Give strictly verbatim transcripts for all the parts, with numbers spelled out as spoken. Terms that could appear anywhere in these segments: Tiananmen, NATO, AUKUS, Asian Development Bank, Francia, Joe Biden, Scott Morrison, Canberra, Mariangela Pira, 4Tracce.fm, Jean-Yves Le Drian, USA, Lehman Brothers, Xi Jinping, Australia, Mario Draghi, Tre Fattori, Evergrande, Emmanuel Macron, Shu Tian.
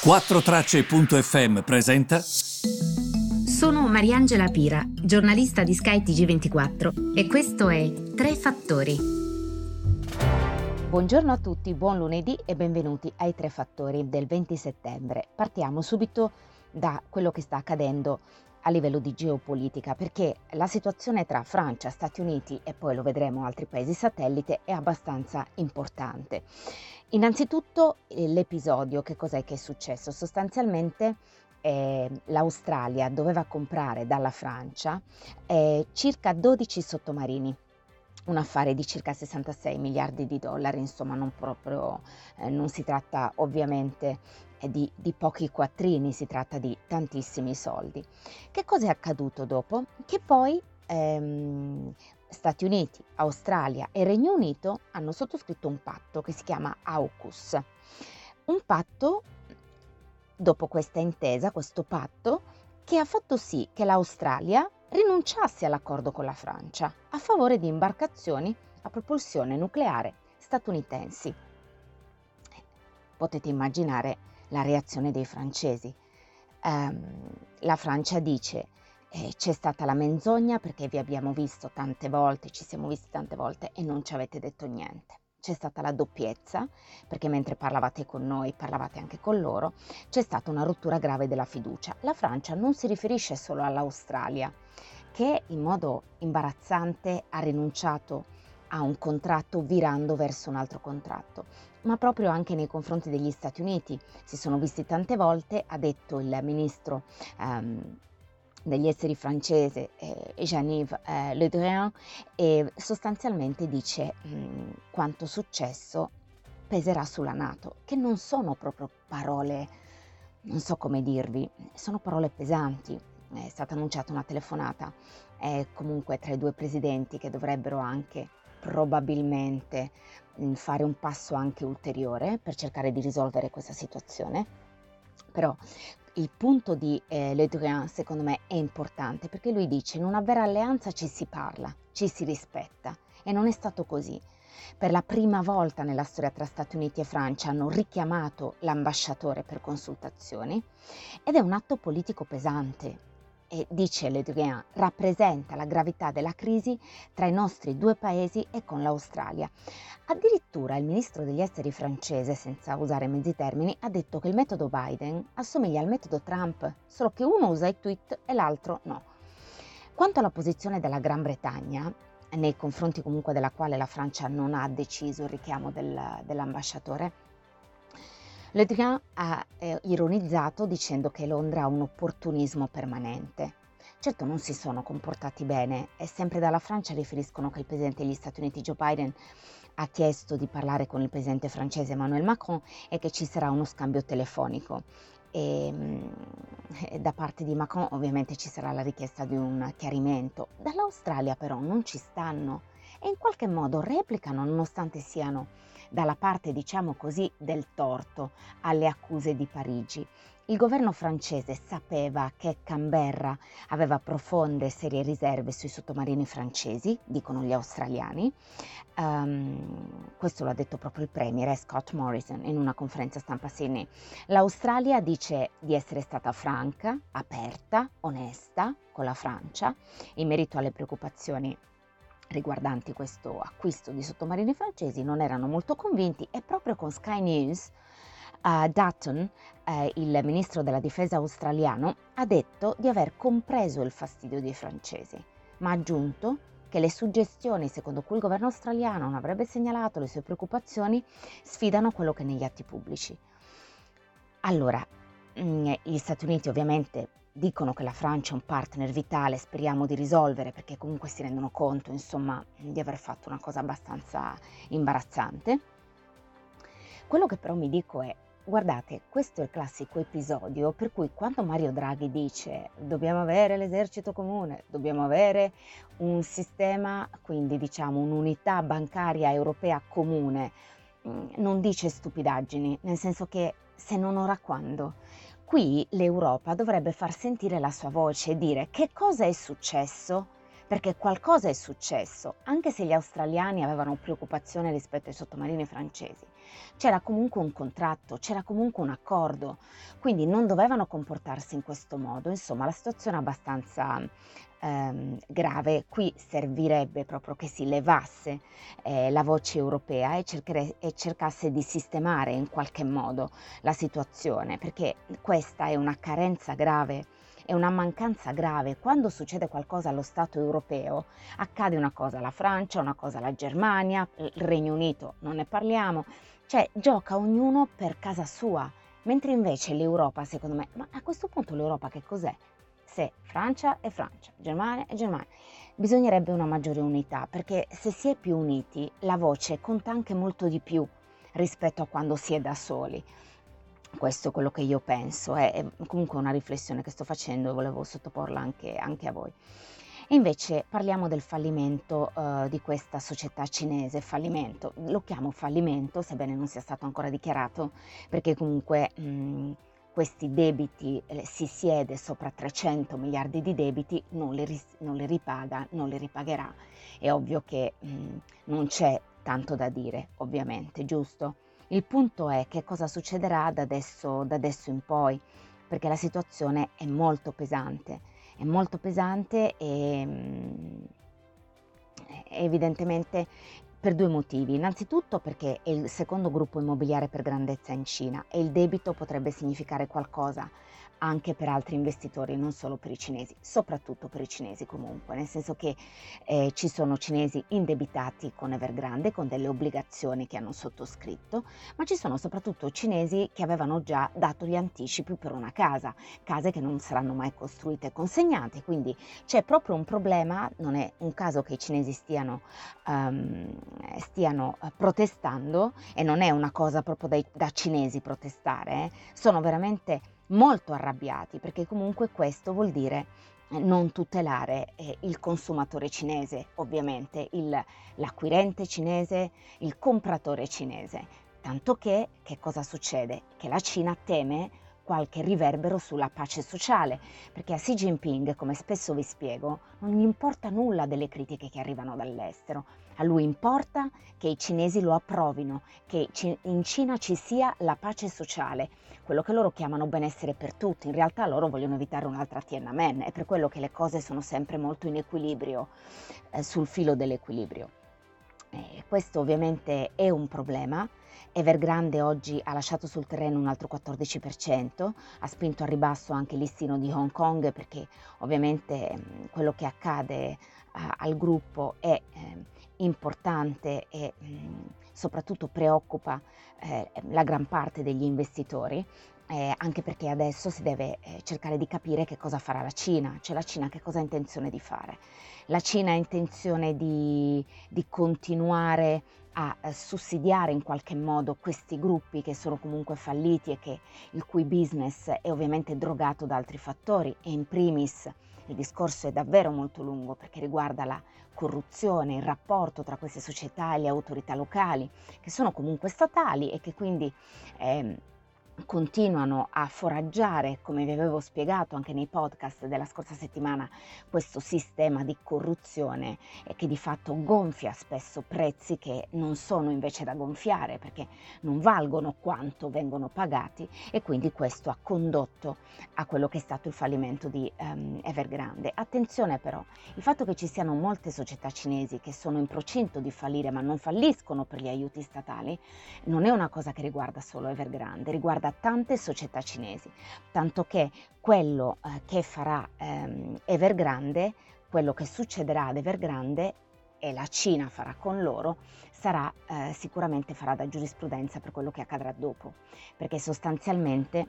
quattro tracce punto effe emme presenta. Sono Mariangela Pira, giornalista di Sky T G ventiquattro, e questo è Tre Fattori. Buongiorno a tutti, buon lunedì e benvenuti ai Tre Fattori del venti settembre. Partiamo subito da quello che sta accadendo a livello di geopolitica, perché la situazione tra Francia, Stati Uniti e poi lo vedremo altri paesi satellite è abbastanza importante. Innanzitutto l'episodio, che cos'è che è successo? Sostanzialmente eh, l'Australia doveva comprare dalla Francia eh, circa dodici sottomarini, un affare di circa sessantasei miliardi di dollari, insomma non proprio, eh, non si tratta ovviamente di, di pochi quattrini, si tratta di tantissimi soldi. Che cosa è accaduto dopo? Che poi ehm, Stati Uniti, Australia e Regno Unito hanno sottoscritto un patto che si chiama AUKUS. Un patto, dopo questa intesa, questo patto, che ha fatto sì che l'Australia rinunciasse all'accordo con la Francia a favore di imbarcazioni a propulsione nucleare statunitensi. Potete immaginare la reazione dei francesi. Um, la Francia dice: Eh, c'è stata la menzogna, perché vi abbiamo visto tante volte, ci siamo visti tante volte e non ci avete detto niente. C'è stata la doppiezza, perché mentre parlavate con noi parlavate anche con loro. C'è stata una rottura grave della fiducia. La Francia non si riferisce solo all'Australia, che in modo imbarazzante ha rinunciato a un contratto virando verso un altro contratto, ma proprio anche nei confronti degli Stati Uniti. Si sono visti tante volte, ha detto il ministro ehm, degli esteri francese eh, Jean-Yves eh, Le Drian, e sostanzialmente dice mh, quanto successo peserà sulla NATO, che non sono proprio parole, non so come dirvi, sono parole pesanti. È stata annunciata una telefonata eh, comunque tra i due presidenti, che dovrebbero anche probabilmente mh, fare un passo anche ulteriore per cercare di risolvere questa situazione. Però il punto di eh, Le Drian secondo me è importante, perché lui dice: in una vera alleanza ci si parla, ci si rispetta, e non è stato così. Per la prima volta nella storia tra Stati Uniti e Francia hanno richiamato l'ambasciatore per consultazioni, ed è un atto politico pesante. E dice Le Drian, rappresenta la gravità della crisi tra i nostri due paesi e con l'Australia. Addirittura il ministro degli esteri francese, senza usare mezzi termini, ha detto che il metodo Biden assomiglia al metodo Trump, solo che uno usa i tweet e l'altro no. Quanto alla posizione della Gran Bretagna, nei confronti comunque della quale la Francia non ha deciso il richiamo del, dell'ambasciatore, Le Drian ha eh, ironizzato dicendo che Londra ha un opportunismo permanente. Certo, non si sono comportati bene, e sempre dalla Francia riferiscono che il presidente degli Stati Uniti Joe Biden ha chiesto di parlare con il presidente francese Emmanuel Macron e che ci sarà uno scambio telefonico. E, mh, da parte di Macron ovviamente ci sarà la richiesta di un chiarimento. Dall'Australia però non ci stanno e in qualche modo replicano, nonostante siano dalla parte, diciamo così, del torto alle accuse di Parigi. Il governo francese sapeva che Canberra aveva profonde e serie riserve sui sottomarini francesi, dicono gli australiani. Um, questo lo ha detto proprio il premier Scott Morrison in una conferenza stampa a Sydney. L'Australia dice di essere stata franca, aperta, onesta con la Francia in merito alle preoccupazioni riguardanti questo acquisto di sottomarini francesi. Non erano molto convinti, e proprio con Sky News uh, Dutton, eh, il ministro della difesa australiano, ha detto di aver compreso il fastidio dei francesi, ma ha aggiunto che le suggestioni secondo cui il governo australiano non avrebbe segnalato le sue preoccupazioni sfidano quello che è negli atti pubblici. Allora, mh, gli Stati Uniti ovviamente dicono che la Francia è un partner vitale, speriamo di risolvere, perché comunque si rendono conto, insomma, di aver fatto una cosa abbastanza imbarazzante. Quello che però mi dico è: guardate, questo è il classico episodio per cui, quando Mario Draghi dice dobbiamo avere l'esercito comune, dobbiamo avere un sistema, quindi diciamo un'unità bancaria europea comune, non dice stupidaggini, nel senso che se non ora quando? Qui l'Europa dovrebbe far sentire la sua voce e dire che cosa è successo perché qualcosa è successo, anche se gli australiani avevano preoccupazione rispetto ai sottomarini francesi. C'era comunque un contratto, c'era comunque un accordo, quindi non dovevano comportarsi in questo modo. Insomma, la situazione è abbastanza ehm, grave. Qui servirebbe proprio che si levasse eh, la voce europea e, cercare, e cercasse di sistemare in qualche modo la situazione, perché questa è una carenza grave. È una mancanza grave. Quando succede qualcosa allo Stato europeo accade una cosa alla Francia, una cosa alla Germania, il Regno Unito non ne parliamo, cioè gioca ognuno per casa sua, mentre invece l'Europa, secondo me, ma a questo punto l'Europa che cos'è? Se Francia è Francia, Germania è Germania, bisognerebbe una maggiore unità, perché se si è più uniti la voce conta anche molto di più rispetto a quando si è da soli. Questo è quello che io penso, è, è comunque una riflessione che sto facendo e volevo sottoporla anche, anche a voi. E invece parliamo del fallimento eh, di questa società cinese, fallimento, lo chiamo fallimento sebbene non sia stato ancora dichiarato, perché comunque mh, questi debiti, eh, si siede sopra trecento miliardi di debiti, non li, ris- non li ripaga, non li ripagherà. È ovvio che mh, non c'è tanto da dire, ovviamente, giusto? Il punto è che cosa succederà da adesso, da adesso in poi, perché la situazione è molto pesante, è molto pesante e mm, evidentemente per due motivi. Innanzitutto perché è il secondo gruppo immobiliare per grandezza in Cina e il debito potrebbe significare qualcosa anche per altri investitori, non solo per i cinesi, soprattutto per i cinesi comunque, nel senso che eh, ci sono cinesi indebitati con Evergrande, con delle obbligazioni che hanno sottoscritto, ma ci sono soprattutto cinesi che avevano già dato gli anticipi per una casa, case che non saranno mai costruite e consegnate, quindi c'è proprio un problema, non è un caso che i cinesi stiano, um, stiano protestando e non è una cosa proprio dai, da cinesi protestare, eh. Sono veramente molto arrabbiati, perché comunque questo vuol dire non tutelare eh, il consumatore cinese, ovviamente, il, l'acquirente cinese, il compratore cinese, tanto che che cosa succede? Che la Cina teme qualche riverbero sulla pace sociale, perché a Xi Jinping, come spesso vi spiego, non gli importa nulla delle critiche che arrivano dall'estero, a lui importa che i cinesi lo approvino, che in Cina ci sia la pace sociale, quello che loro chiamano benessere per tutti. In realtà loro vogliono evitare un'altra Tiananmen, è per quello che le cose sono sempre molto in equilibrio, eh, sul filo dell'equilibrio. Eh, questo ovviamente è un problema. Evergrande oggi ha lasciato sul terreno un altro quattordici per cento, ha spinto al ribasso anche il listino di Hong Kong, perché ovviamente mh, quello che accade eh, al gruppo è eh, importante e mh, soprattutto preoccupa eh, la gran parte degli investitori, eh, anche perché adesso si deve eh, cercare di capire che cosa farà la Cina, cioè la Cina che cosa ha intenzione di fare. La Cina ha intenzione di, di continuare a eh, sussidiare in qualche modo questi gruppi che sono comunque falliti e che, il cui business è ovviamente drogato da altri fattori, e in primis il discorso è davvero molto lungo perché riguarda la corruzione, il rapporto tra queste società e le autorità locali, che sono comunque statali e che quindi eh, continuano a foraggiare, come vi avevo spiegato anche nei podcast della scorsa settimana, questo sistema di corruzione eh, che di fatto gonfia spesso prezzi che non sono invece da gonfiare, perché non valgono quanto vengono pagati, e quindi questo ha condotto a quello che è stato il fallimento di um, Evergrande. Attenzione però, il fatto che ci siano molte società cinesi che sono in procinto di fallire ma non falliscono per gli aiuti statali non è una cosa che riguarda solo Evergrande, riguarda tante società cinesi, tanto che quello eh, che farà ehm, Evergrande, quello che succederà ad Evergrande e la Cina farà con loro, sarà eh, sicuramente farà da giurisprudenza per quello che accadrà dopo, perché sostanzialmente,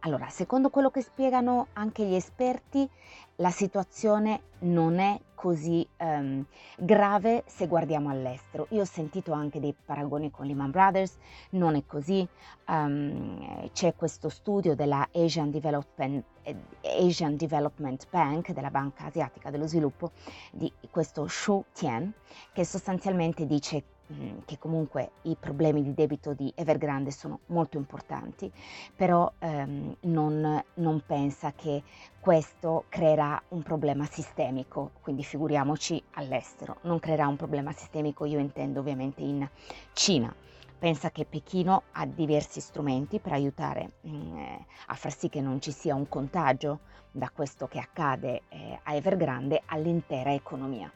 allora, secondo quello che spiegano anche gli esperti, la situazione non è così um, grave se guardiamo all'estero. Io ho sentito anche dei paragoni con Lehman Brothers, non è così. Um, c'è questo studio della Asian Development, Asian Development Bank, della Banca Asiatica dello Sviluppo, di questo Shu Tian, che sostanzialmente dice che comunque i problemi di debito di Evergrande sono molto importanti, però ehm, non, non pensa che questo creerà un problema sistemico, quindi figuriamoci all'estero, non creerà un problema sistemico, io intendo ovviamente in Cina. Pensa che Pechino ha diversi strumenti per aiutare eh, a far sì che non ci sia un contagio da questo che accade eh, a Evergrande all'intera economia.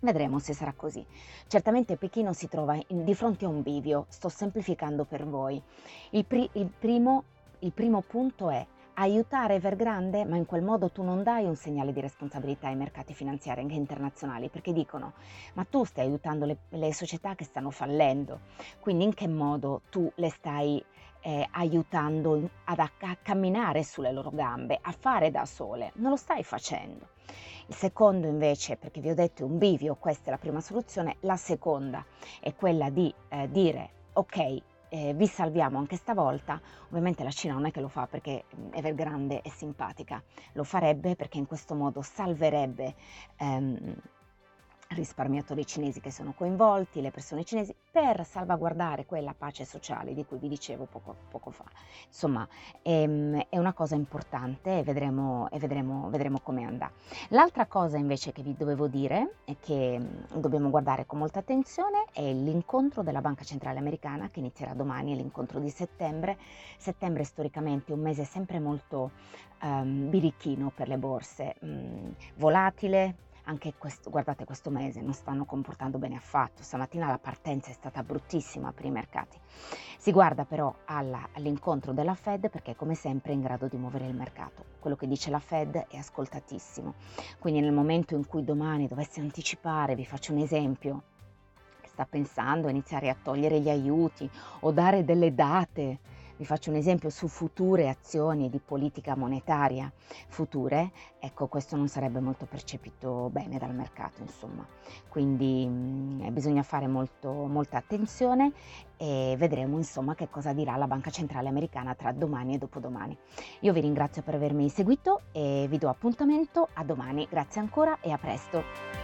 Vedremo se sarà così. Certamente Pechino si trova in, di fronte a un bivio, sto semplificando per voi. Il, pri, il, primo, il primo punto è aiutare Evergrande, ma in quel modo tu non dai un segnale di responsabilità ai mercati finanziari anche internazionali, perché dicono ma tu stai aiutando le, le società che stanno fallendo, quindi in che modo tu le stai eh, aiutando ad, a camminare sulle loro gambe, a fare da sole, non lo stai facendo. Il secondo invece, perché vi ho detto è un bivio, questa è la prima soluzione, la seconda è quella di eh, dire ok, Eh, vi salviamo anche stavolta. Ovviamente la Cina non è che lo fa perché Evergrande è simpatica, lo farebbe perché in questo modo salverebbe ehm, risparmiatori cinesi che sono coinvolti, le persone cinesi, per salvaguardare quella pace sociale di cui vi dicevo poco, poco fa. Insomma, ehm, è una cosa importante e vedremo, e vedremo, vedremo come andrà. L'altra cosa invece che vi dovevo dire e che dobbiamo guardare con molta attenzione è l'incontro della Banca Centrale Americana che inizierà domani, è l'incontro di settembre. Settembre storicamente è un mese sempre molto ehm, birichino per le borse, mh, volatile. Anche questo, guardate, questo mese non stanno comportando bene affatto, stamattina la partenza è stata bruttissima per i mercati. Si guarda però alla, all'incontro della Fed perché è come sempre è in grado di muovere il mercato. Quello che dice la Fed è ascoltatissimo, quindi nel momento in cui domani dovesse anticipare, vi faccio un esempio, che sta pensando a iniziare a togliere gli aiuti o dare delle date, vi faccio un esempio su future azioni di politica monetaria future, ecco questo non sarebbe molto percepito bene dal mercato, insomma, quindi mh, bisogna fare molto, molta attenzione e vedremo insomma che cosa dirà la Banca Centrale Americana tra domani e dopodomani. Io vi ringrazio per avermi seguito e vi do appuntamento a domani, grazie ancora e a presto.